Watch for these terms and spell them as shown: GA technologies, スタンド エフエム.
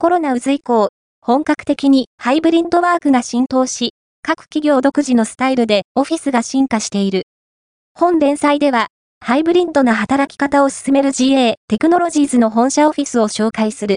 コロナ渦以降、本格的にハイブリッドワークが浸透し、各企業独自のスタイルでオフィスが進化している。本連載では、ハイブリッドな働き方を進めるGAテクノロジーズの本社オフィスを紹介する。